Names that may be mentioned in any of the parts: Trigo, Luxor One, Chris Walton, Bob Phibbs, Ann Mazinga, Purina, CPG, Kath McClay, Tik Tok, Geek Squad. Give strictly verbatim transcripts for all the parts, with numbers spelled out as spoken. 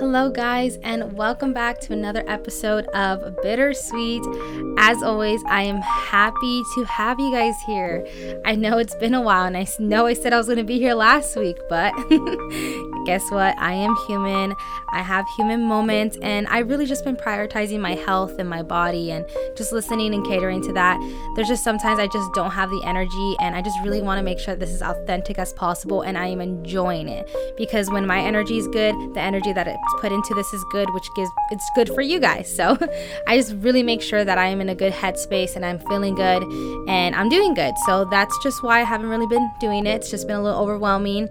Hello guys, and welcome back to another episode of Bittersweet. As always, I am happy to have you guys here. I know it's been a while, and I know I said I was going to be here last week, but guess what? I am human. I have human moments, and I've really just been prioritizing my health and my body and just listening and catering to that. There's just sometimes I just don't have the energy, and I just really want to make sure this is authentic as possible, and I am enjoying it, because when my energy is good, the energy that it's put into this is good, which gives it's good for you guys. So I just really make sure that I am in a good headspace and I'm feeling good and I'm doing good. So that's just why I haven't really been doing it. It's just been a little overwhelming.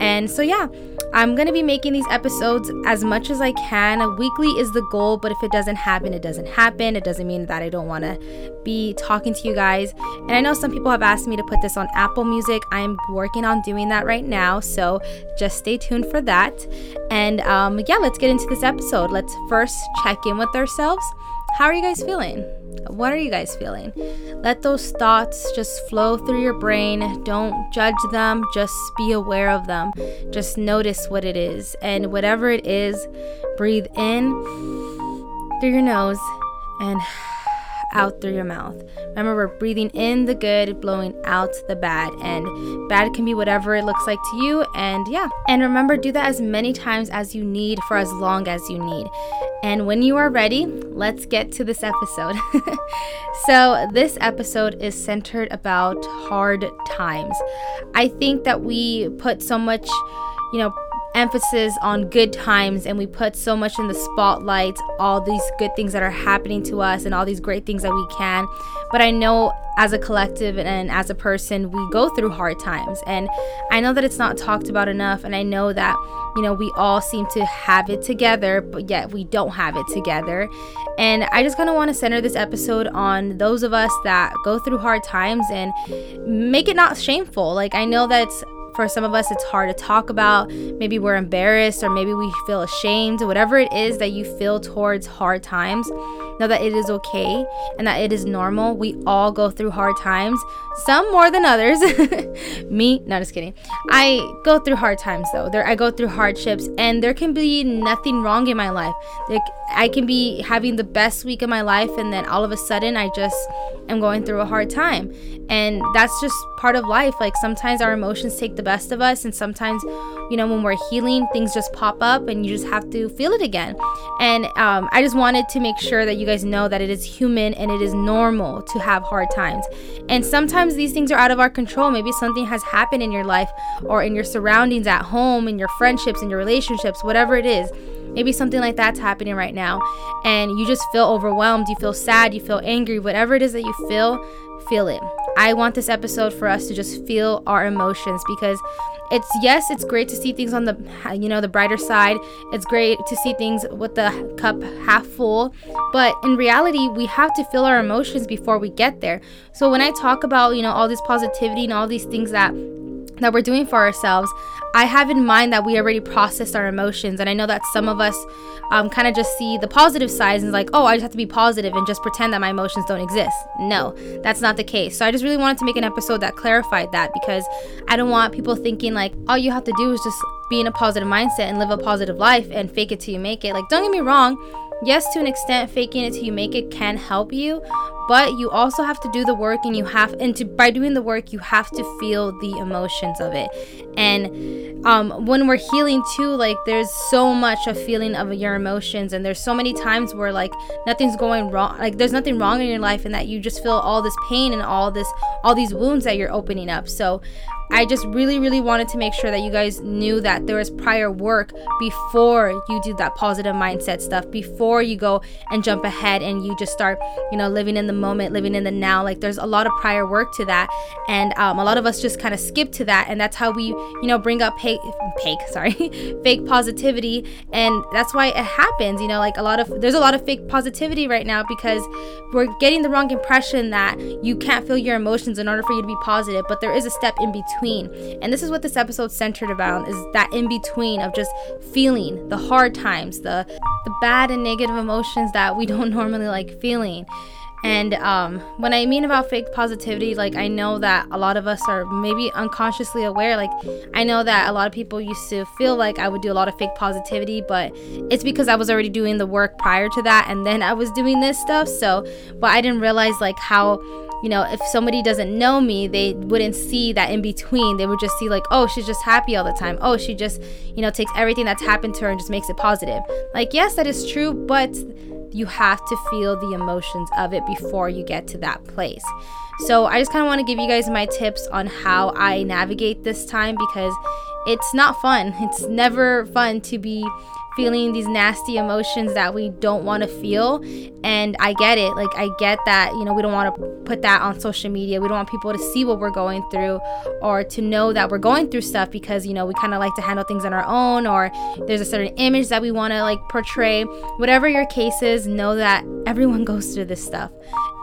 And so yeah, I'm going to be making these episodes as much as I can. A weekly is the goal, but if it doesn't happen, it doesn't happen. It doesn't mean that I don't want to be talking to you guys. And I know some people have asked me to put this on Apple Music. I'm working on doing that right now, so just stay tuned for that. And um, yeah, let's get into this episode. Let's first check in with ourselves. How are you guys feeling? What are you guys feeling? Let those thoughts just flow through your brain. Don't judge them. Just be aware of them. Just notice what it is. And whatever it is, breathe in through your nose and out through your mouth. Remember, we're breathing in the good, blowing out the bad, and bad can be whatever it looks like to you. And yeah, and remember, do that as many times as you need for as long as you need. And when you are ready, let's get to this episode. So this episode is centered about hard times. I think that we put so much, you know, emphasis on good times, and we put so much in the spotlight, all these good things that are happening to us and all these great things that we can. But I know as a collective and as a person, we go through hard times, and I know that it's not talked about enough, and I know that, you know, we all seem to have it together, but yet we don't have it together. And I just kind of want to center this episode on those of us that go through hard times and make it not shameful. Like, I know that it's for some of us, it's hard to talk about. Maybe we're embarrassed, or maybe we feel ashamed. Whatever it is that you feel towards hard times, know that it is okay and that it is normal. We all go through hard times, some more than others. Me, no, just kidding. I go through hard times though. There, I go through hardships, and there can be nothing wrong in my life. Like, I can be having the best week of my life, and then all of a sudden I just am going through a hard time. And that's just part of life. Like, sometimes our emotions take the best of us, and sometimes, you know, when we're healing, things just pop up and you just have to feel it again. And um, I just wanted to make sure that you guys know that it is human and it is normal to have hard times. And sometimes these things are out of our control. Maybe something has happened in your life or in your surroundings at home, in your friendships, in your relationships, whatever it is. Maybe something like that's happening right now, and you just feel overwhelmed, you feel sad, you feel angry, whatever it is that you feel, feel it. I want this episode for us to just feel our emotions, because it's, yes, it's great to see things on the, you know, the brighter side. It's great to see things with the cup half full, but in reality, we have to feel our emotions before we get there. So when I talk about, you know, all this positivity and all these things that that we're doing for ourselves, I have in mind that we already processed our emotions. And I know that some of us um, kind of just see the positive sides and like, oh, I just have to be positive and just pretend that my emotions don't exist. No, that's not the case. So I just really wanted to make an episode that clarified that, because I don't want people thinking like all you have to do is just be in a positive mindset and live a positive life and fake it till you make it. Like, don't get me wrong. Yes, to an extent, faking it till you make it can help you, but you also have to do the work, and you have, and to, by doing the work, you have to feel the emotions of it. And um, when we're healing too, like, there's so much of feeling of your emotions, and there's so many times where like nothing's going wrong, like there's nothing wrong in your life, and that you just feel all this pain and all this, all these wounds that you're opening up. So I just really, really wanted to make sure that you guys knew that there was prior work before you do that positive mindset stuff, before you go and jump ahead and you just start, you know, living in the moment, living in the now. Like, there's a lot of prior work to that, and um, a lot of us just kind of skip to that, and that's how we, you know, bring up fake, fake, sorry, fake positivity, and that's why it happens. You know, like a lot of there's a lot of fake positivity right now, because we're getting the wrong impression that you can't feel your emotions in order for you to be positive. But there is a step in between. And this is what this episode's centered around, is that in between of just feeling the hard times, the the bad and negative emotions that we don't normally like feeling. And um, when I mean about fake positivity, like, I know that a lot of us are maybe unconsciously aware. Like, I know that a lot of people used to feel like I would do a lot of fake positivity, but it's because I was already doing the work prior to that, and then I was doing this stuff. So, but I didn't realize, like, how, you know, if somebody doesn't know me, they wouldn't see that in between. They would just see, like, oh, she's just happy all the time. Oh, she just, you know, takes everything that's happened to her and just makes it positive. Like, yes, that is true, but you have to feel the emotions of it before you get to that place. So I just kind of want to give you guys my tips on how I navigate this time, because it's not fun. It's never fun to be feeling these nasty emotions that we don't want to feel. And I get it. Like, I get that, you know, we don't want to put that on social media. We don't want people to see what we're going through or to know that we're going through stuff, because, you know, we kind of like to handle things on our own, or there's a certain image that we want to, like, portray. Whatever your case is, know that everyone goes through this stuff.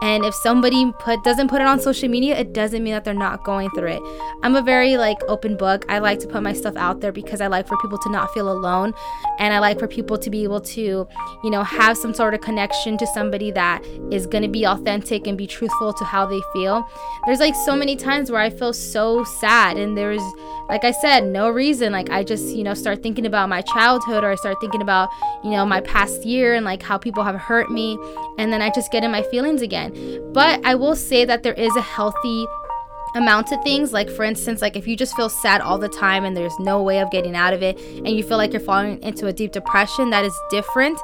And if somebody put doesn't put it on social media, it doesn't mean that they're not going through it. I'm a very, like, open book. I like to put my stuff out there because I like for people to not feel alone, and I like for people to be able to, you know, have some sort of connection to somebody that is going to be authentic and be truthful to how they feel. There's, like, so many times where I feel so sad, and there is, like I said, no reason. Like, I just, you know, start thinking about my childhood, or I start thinking about, you know, my past year and, like, how people have hurt me, and then I just get in my feelings again. But I will say that there is a healthy amount to things. Like, for instance, like, if you just feel sad all the time and there's no way of getting out of it, and you feel like you're falling into a deep depression, that is different.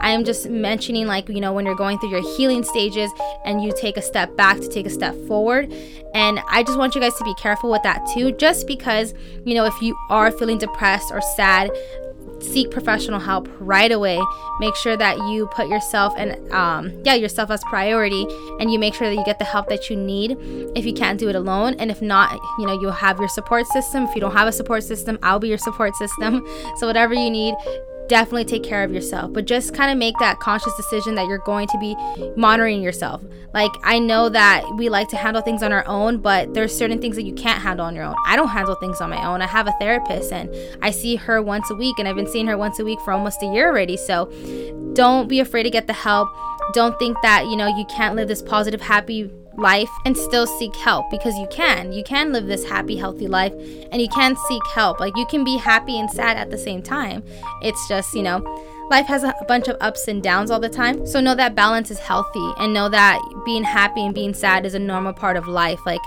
I am just mentioning, like, you know, when you're going through your healing stages and you take a step back to take a step forward. And I just want you guys to be careful with that too, just because, you know, if you are feeling depressed or sad, seek professional help right away. Make sure that you put yourself and um yeah yourself as priority, and you make sure that you get the help that you need if you can't do it alone. And if not, you know, you'll have your support system. If you don't have a support system, I'll be your support system. So whatever you need, definitely take care of yourself. But just kind of make that conscious decision that you're going to be monitoring yourself. Like, I know that we like to handle things on our own, but there's certain things that you can't handle on your own. I don't handle things on my own. I have a therapist, and I see her once a week, and I've been seeing her once a week for almost a year already. So don't be afraid to get the help. Don't think that, you know, you can't live this positive, happy life and still seek help, because you can you can live this happy, healthy life, and you can seek help. Like, you can be happy and sad at the same time. It's just, you know, life has a bunch of ups and downs all the time. So know that balance is healthy, and know that being happy and being sad is a normal part of life. Like,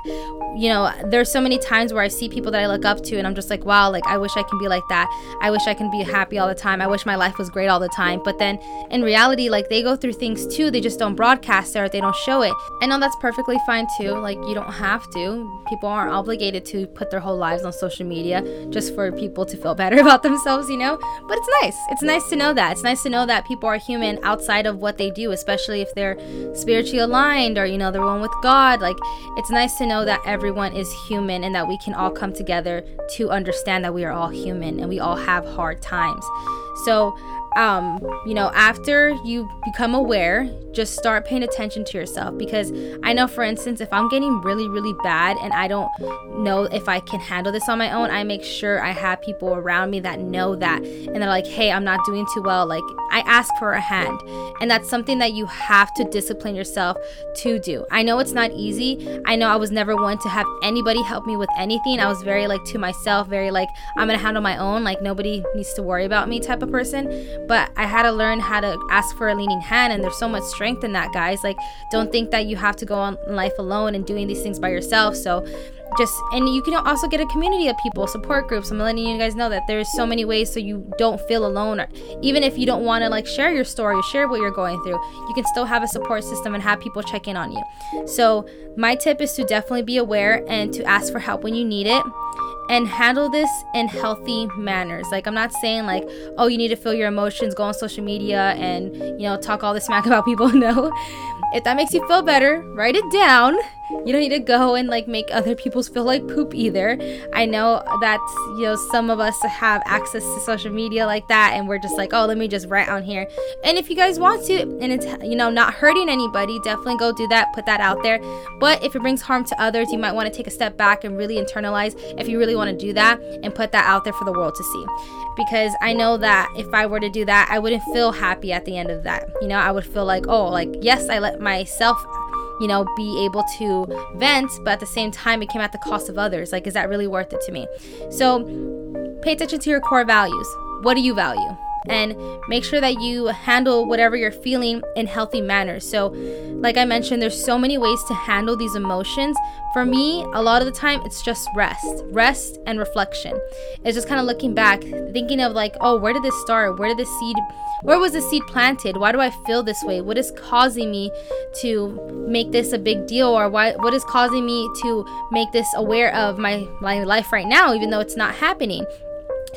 you know, there's so many times where I see people that I look up to, and I'm just like, wow, like, I wish I can be like that. I wish I can be happy all the time. I wish my life was great all the time. But then in reality, like, they go through things too. They just don't broadcast it, or they don't show it. And no, that's perfectly fine too. Like, you don't have to. People aren't obligated to put their whole lives on social media just for people to feel better about themselves, you know. But it's nice. It's nice to know that. It's nice to know that people are human outside of what they do, especially if they're spiritually aligned, or, you know, they're one with God. Like, it's nice to know that every Everyone is human, and that we can all come together to understand that we are all human and we all have hard times. So um you know, after you become aware, just start paying attention to yourself, because I know, for instance, if I'm getting really really bad and I don't know if I can handle this on my own, I make sure I have people around me that know that, and they're like, hey, I'm not doing too well, like, I ask for a hand. And that's something that you have to discipline yourself to do. I know it's not easy. I know I was never one to have anybody help me with anything. I was very, like, to myself, very, like, I'm gonna handle my own, like, nobody needs to worry about me type of person. But I had to learn how to ask for a leaning hand, and there's so much strength in that, guys. Like, don't think that you have to go on life alone and doing these things by yourself. So just, and you can also get a community of people, support groups. I'm letting you guys know that there's so many ways so you don't feel alone. Or even if you don't want to, like, share your story, share what you're going through, you can still have a support system and have people check in on you. So my tip is to definitely be aware and to ask for help when you need it, and handle this in healthy manners. Like, I'm not saying, like, oh, you need to feel your emotions, go on social media and, you know, talk all this smack about people. No. If that makes you feel better, write it down. You don't need to go and, like, make other people's feel like poop either. I know that, you know, some of us have access to social media like that, and we're just like, oh, let me just write on here. And if you guys want to, and it's, you know, not hurting anybody, definitely go do that, put that out there. But if it brings harm to others, you might want to take a step back and really internalize if you really want to do that, and put that out there for the world to see. Because I know that if I were to do that, I wouldn't feel happy at the end of that. You know, I would feel like, oh, like, yes, I let myself you know, be able to vent, but at the same time, it came at the cost of others. Like, is that really worth it to me? So pay attention to your core values. What do you value? And make sure that you handle whatever you're feeling in healthy manners. So like I mentioned, there's so many ways to handle these emotions. For me, a lot of the time, it's just rest, rest and reflection. It's just kind of looking back, thinking of like, oh, where did this start? Where did this seed, where was the seed planted? Why do I feel this way? What is causing me to make this a big deal? Or why? What is causing me to make this aware of my, my life right now, even though it's not happening?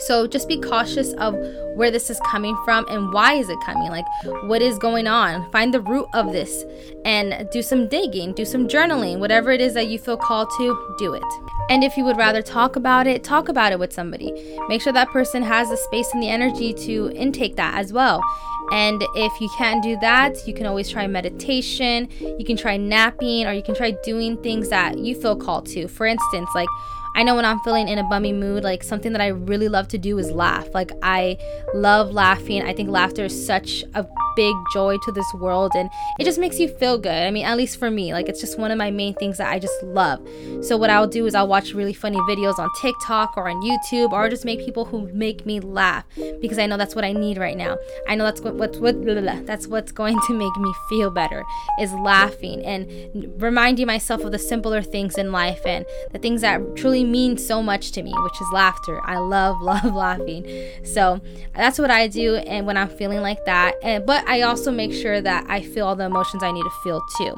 So just be cautious of where this is coming from and why is it coming? Like, what is going on? Find the root of this and do some digging, do some journaling, whatever it is that you feel called to, do it. And if you would rather talk about it, talk about it with somebody. Make sure that person has the space and the energy to intake that as well. And if you can't do that, you can always try meditation, you can try napping, or you can try doing things that you feel called to. For instance, like, I know when I'm feeling in a bummy mood, like something that I really love to do is laugh. Like, I love laughing. I think laughter is such a big joy to this world, and it just makes you feel good. I mean, at least for me, like, it's just one of my main things that I just love. So what I'll do is I'll watch really funny videos on TikTok or on YouTube, or just make people who make me laugh, because I know that's what I need right now. I know that's what, what, what blah, blah, blah, that's what's going to make me feel better, is laughing and reminding myself of the simpler things in life and the things that truly means so much to me, which is laughter. I love love laughing. So that's what I do, and when I'm feeling like that, and but I also make sure that I feel all the emotions I need to feel too.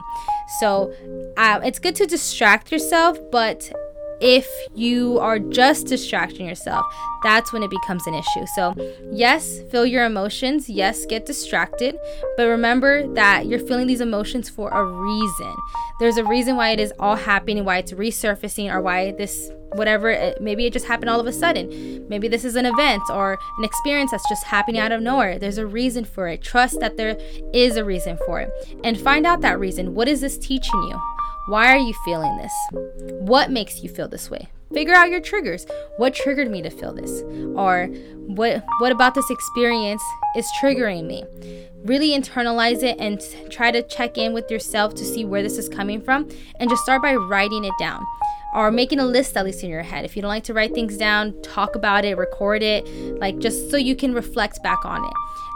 So um, it's good to distract yourself, but if you are just distracting yourself, that's when it becomes an issue. So yes, feel your emotions, yes, get distracted, but remember that you're feeling these emotions for a reason. There's a reason why it is all happening, why it's resurfacing, or why this, whatever, maybe it just happened all of a sudden. Maybe this is an event or an experience that's just happening out of nowhere. There's a reason for it. Trust that there is a reason for it, and find out that reason. What is this teaching you? Why are you feeling this? What makes you feel this way? Figure out your triggers. What triggered me to feel this? Or what what about this experience is triggering me? Really internalize it and try to check in with yourself to see where this is coming from, and just start by writing it down, or making a list at least in your head. If you don't like to write things down, talk about it, record it, like, just so you can reflect back on it.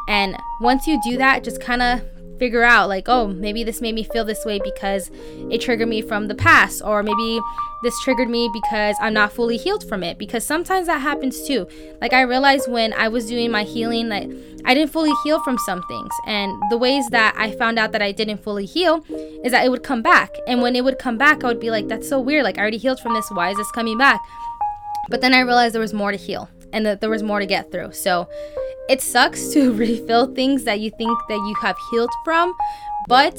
And once you do that, just kind of figure out like, oh, maybe this made me feel this way because it triggered me from the past, or maybe this triggered me because I'm not fully healed from it, because sometimes that happens too. Like, I realized when I was doing my healing that I didn't fully heal from some things, and the ways that I found out that I didn't fully heal is that it would come back, and when it would come back, I would be like, that's so weird, like, I already healed from this, why is this coming back? But then I realized there was more to heal, and that there was more to get through. So it sucks to refill things that you think that you have healed from, but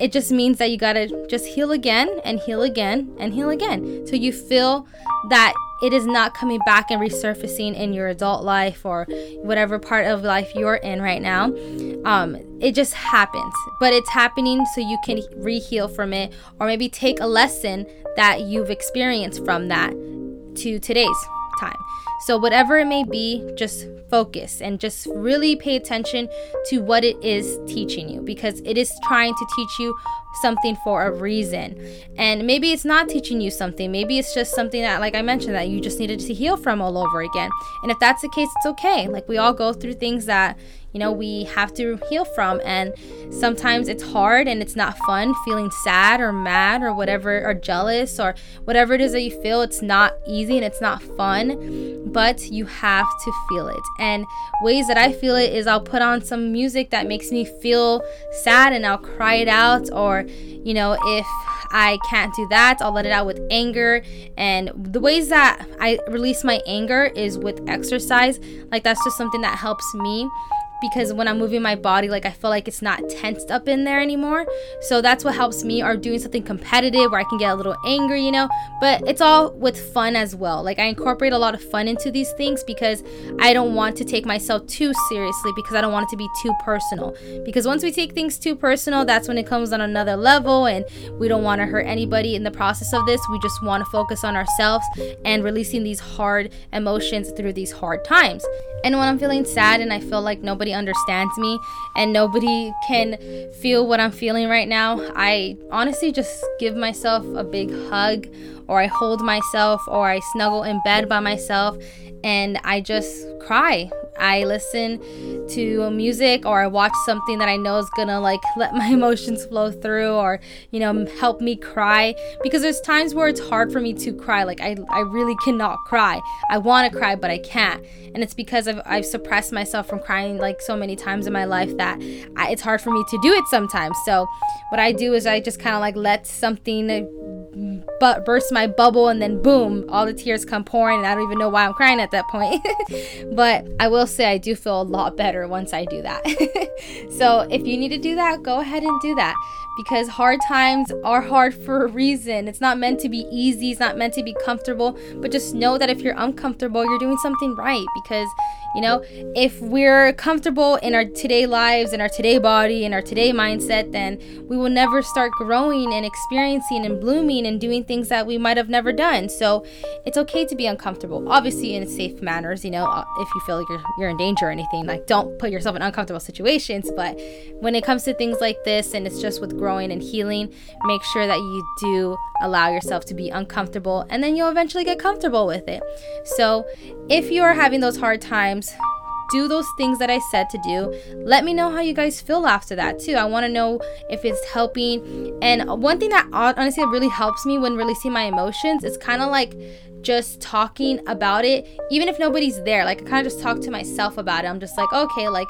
it just means that you gotta just heal again and heal again and heal again, so you feel that it is not coming back and resurfacing in your adult life or whatever part of life you're in right now. Um, it just happens, but it's happening so you can re-heal from it, or maybe take a lesson that you've experienced from that to today's time. So whatever it may be, just focus and just really pay attention to what it is teaching you, because it is trying to teach you something for a reason. And maybe it's not teaching you something. Maybe it's just something that, like I mentioned, that you just needed to heal from all over again. And if that's the case, it's okay. Like, we all go through things that, you know, we have to heal from, and sometimes it's hard and it's not fun feeling sad or mad or whatever, or jealous or whatever it is that you feel. It's not easy and it's not fun, but you have to feel it. And ways that I feel it is I'll put on some music that makes me feel sad and I'll cry it out, or, you know, if I can't do that, I'll let it out with anger. And the ways that I release my anger is with exercise. Like, that's just something that helps me, because when I'm moving my body, like, I feel like it's not tensed up in there anymore. So that's what helps me, or doing something competitive where I can get a little angry, you know, but it's all with fun as well. Like, I incorporate a lot of fun into these things, because I don't want to take myself too seriously, because I don't want it to be too personal, because once we take things too personal, that's when it comes on another level, and we don't want to hurt anybody in the process of this. We just want to focus on ourselves and releasing these hard emotions through these hard times. And when I'm feeling sad and I feel like nobody nobody understands me and nobody can feel what I'm feeling right now, I honestly just give myself a big hug, or I hold myself, or I snuggle in bed by myself and I just cry. I listen to music, or I watch something that I know is gonna like let my emotions flow through, or you know, help me cry, because there's times where it's hard for me to cry. Like I, I really cannot cry. I want to cry but I can't, and it's because I've, I've suppressed myself from crying like so many times in my life that I, it's hard for me to do it sometimes. So what I do is I just kind of like let something but burst my bubble, and then boom, all the tears come pouring and I don't even know why I'm crying at that point. But I will say I do feel a lot better once I do that. So if you need to do that, go ahead and do that, because hard times are hard for a reason. It's not meant to be easy, it's not meant to be comfortable, but just know that if you're uncomfortable, you're doing something right, because you know, if we're comfortable in our today lives, in our today body, in our today mindset, then we will never start growing and experiencing and blooming and doing things that we might have never done. So it's okay to be uncomfortable, obviously in safe manners. You know, if you feel like you're, you're in danger or anything, like don't put yourself in uncomfortable situations. But when it comes to things like this, and it's just with growing and healing, make sure that you do allow yourself to be uncomfortable, and then you'll eventually get comfortable with it. So if you are having those hard times, do those things that I said to do. Let me know how you guys feel after that too. I want to know if it's helping. And one thing that honestly really helps me when releasing my emotions is kind of like just talking about it, even if nobody's there. Like I kind of just talk to myself about it. I'm just like, okay, like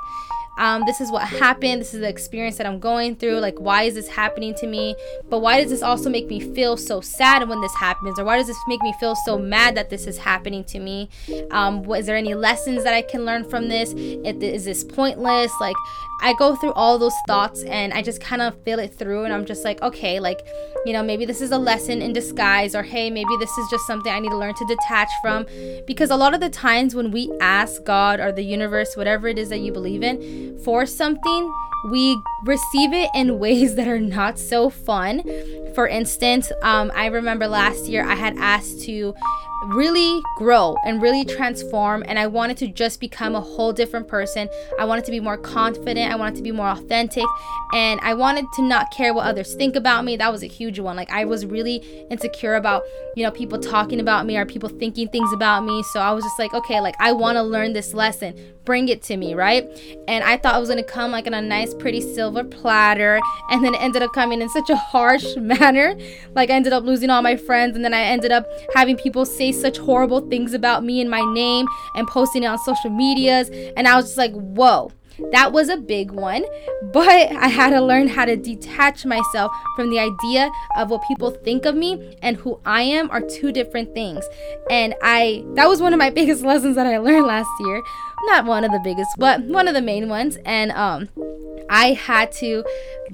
Um, this is what happened, this is the experience that I'm going through, like why is this happening to me, but why does this also make me feel so sad when this happens, or why does this make me feel so mad that this is happening to me? Um, what, is there any lessons that I can learn from this? It, is this pointless? Like I go through all those thoughts and I just kind of feel it through, and I'm just like, okay, like, you know, maybe this is a lesson in disguise, or hey, maybe this is just something I need to learn to detach from. Because a lot of the times when we ask God or the universe, whatever it is that you believe in, for something, we receive it in ways that are not so fun. For instance, um, I remember last year I had asked to really grow and really transform, and I wanted to just become a whole different person. I wanted to be more confident, I wanted to be more authentic, and I wanted to not care what others think about me. That was a huge one. Like I was really insecure about, you know, people talking about me or people thinking things about me. So I was just like, okay, like I want to learn this lesson, bring it to me, right? And I thought it was going to come like in a nice pretty silver platter, and then it ended up coming in such a harsh manner. Like I ended up losing all my friends, and then I ended up having people say such horrible things about me and my name and posting it on social medias. And I was just like, whoa, that was a big one. But I had to learn how to detach myself from the idea of what people think of me and who I am are two different things. And I that was one of my biggest lessons that I learned last year. Not one of the biggest, but one of the main ones. And um I had to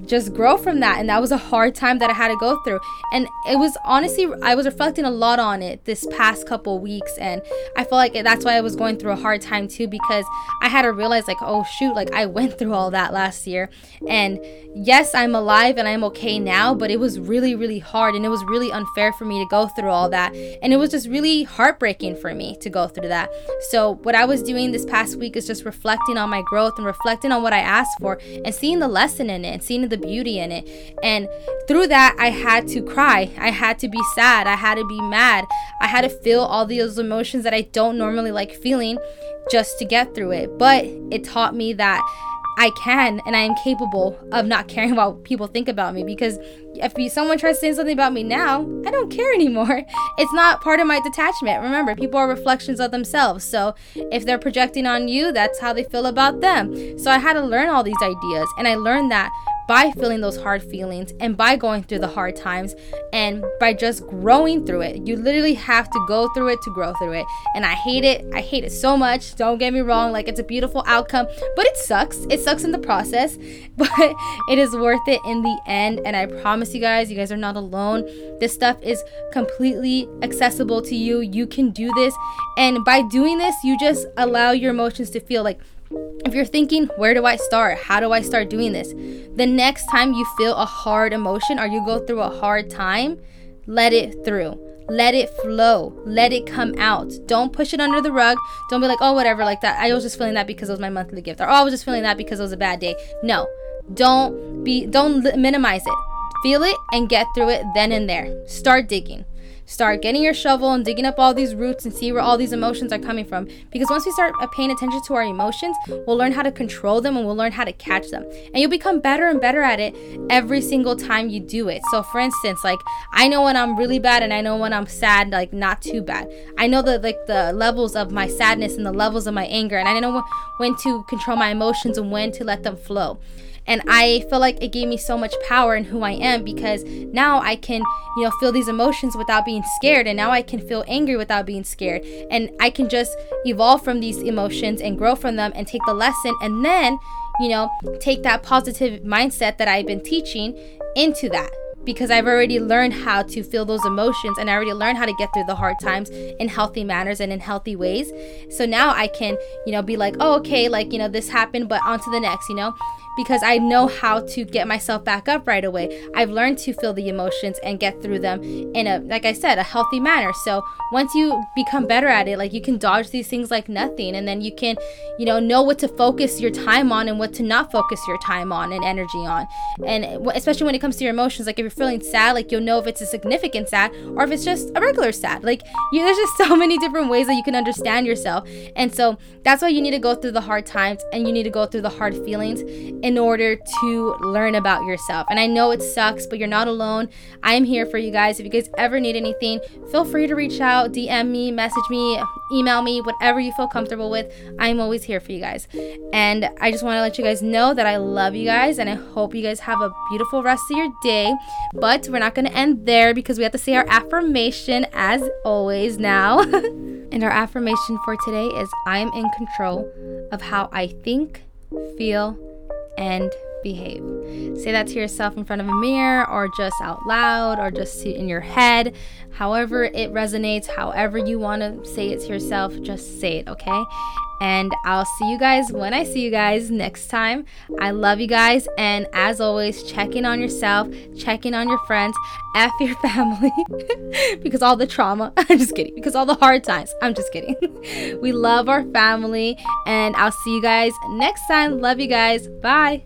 just grow from that, and that was a hard time that I had to go through. And it was honestly, I was reflecting a lot on it this past couple weeks, and I feel like that's why I was going through a hard time too, because I had to realize like, oh shoot, like I went through all that last year, and yes, I'm alive and I'm okay now, but it was really really hard, and it was really unfair for me to go through all that, and it was just really heartbreaking for me to go through that. So what I was doing this past week is just reflecting on my growth and reflecting on what I asked for, and seeing the lesson in it and seeing the beauty in it. And through that, I had to cry, I had to be sad, I had to be mad, I had to feel all those emotions that I don't normally like feeling just to get through it. But it taught me that I can and I am capable of not caring about what people think about me, because if someone tries saying something about me now, I don't care anymore. It's not part of my detachment. Remember, people are reflections of themselves. So if they're projecting on you, that's how they feel about them. So I had to learn all these ideas, and I learned that by feeling those hard feelings and by going through the hard times and by just growing through it. You literally have to go through it to grow through it. And I hate it. I hate it so much. Don't get me wrong. Like, it's a beautiful outcome, but it sucks. It sucks in the process, but it is worth it in the end. And I promise you guys, you guys are not alone. This stuff is completely accessible to you. You can do this. And by doing this, you just allow your emotions to feel like, if you're thinking, where do I start? How do I start doing this? The next time you feel a hard emotion or you go through a hard time, let it through. Let it flow. Let it come out. Don't push it under the rug. Don't be like, oh, whatever, like that. I was just feeling that because it was my monthly gift. Or oh, I was just feeling that because it was a bad day. No, don't be, don't minimize it. Feel it and get through it then and there. Start digging. Start getting your shovel and digging up all these roots and see where all these emotions are coming from. Because once we start paying attention to our emotions, we'll learn how to control them and we'll learn how to catch them. And you'll become better and better at it every single time you do it. So for instance, like I know when I'm really bad and I know when I'm sad, like not too bad. I know the like the levels of my sadness and the levels of my anger. And I know when to control my emotions and when to let them flow. And I feel like it gave me so much power in who I am, because now I can, you know, feel these emotions without being scared. And now I can feel angry without being scared. And I can just evolve from these emotions and grow from them and take the lesson. And then, you know, take that positive mindset that I've been teaching into that, because I've already learned how to feel those emotions and I already learned how to get through the hard times in healthy manners and in healthy ways. So now I can, you know, be like, oh, okay, like, you know, this happened, but on to the next, you know, because I know how to get myself back up right away. I've learned to feel the emotions and get through them in a, like I said, a healthy manner. So once you become better at it, like you can dodge these things like nothing. And then you can, you know, know what to focus your time on and what to not focus your time on and energy on. And especially when it comes to your emotions, like if you're feeling sad, like you'll know if it's a significant sad or if it's just a regular sad. Like you, there's just so many different ways that you can understand yourself. And so that's why you need to go through the hard times and you need to go through the hard feelings in order to learn about yourself. And I know it sucks, but you're not alone. I am here for you guys. If you guys ever need anything, feel free to reach out, D M me, message me, email me, whatever you feel comfortable with. I'm always here for you guys. And I just want to let you guys know that I love you guys and I hope you guys have a beautiful rest of your day. But we're not going to end there because we have to say our affirmation as always now. And our affirmation for today is, I am in control of how I think, feel, and behave. Say that to yourself in front of a mirror or just out loud or just in your head. However it resonates, however you want to say it to yourself, just say it, okay? And I'll see you guys when I see you guys next time. I love you guys. And as always, check in on yourself, check in on your friends, F your family, because all the trauma, I'm just kidding, because all the hard times, I'm just kidding. We love our family and I'll see you guys next time. Love you guys. Bye.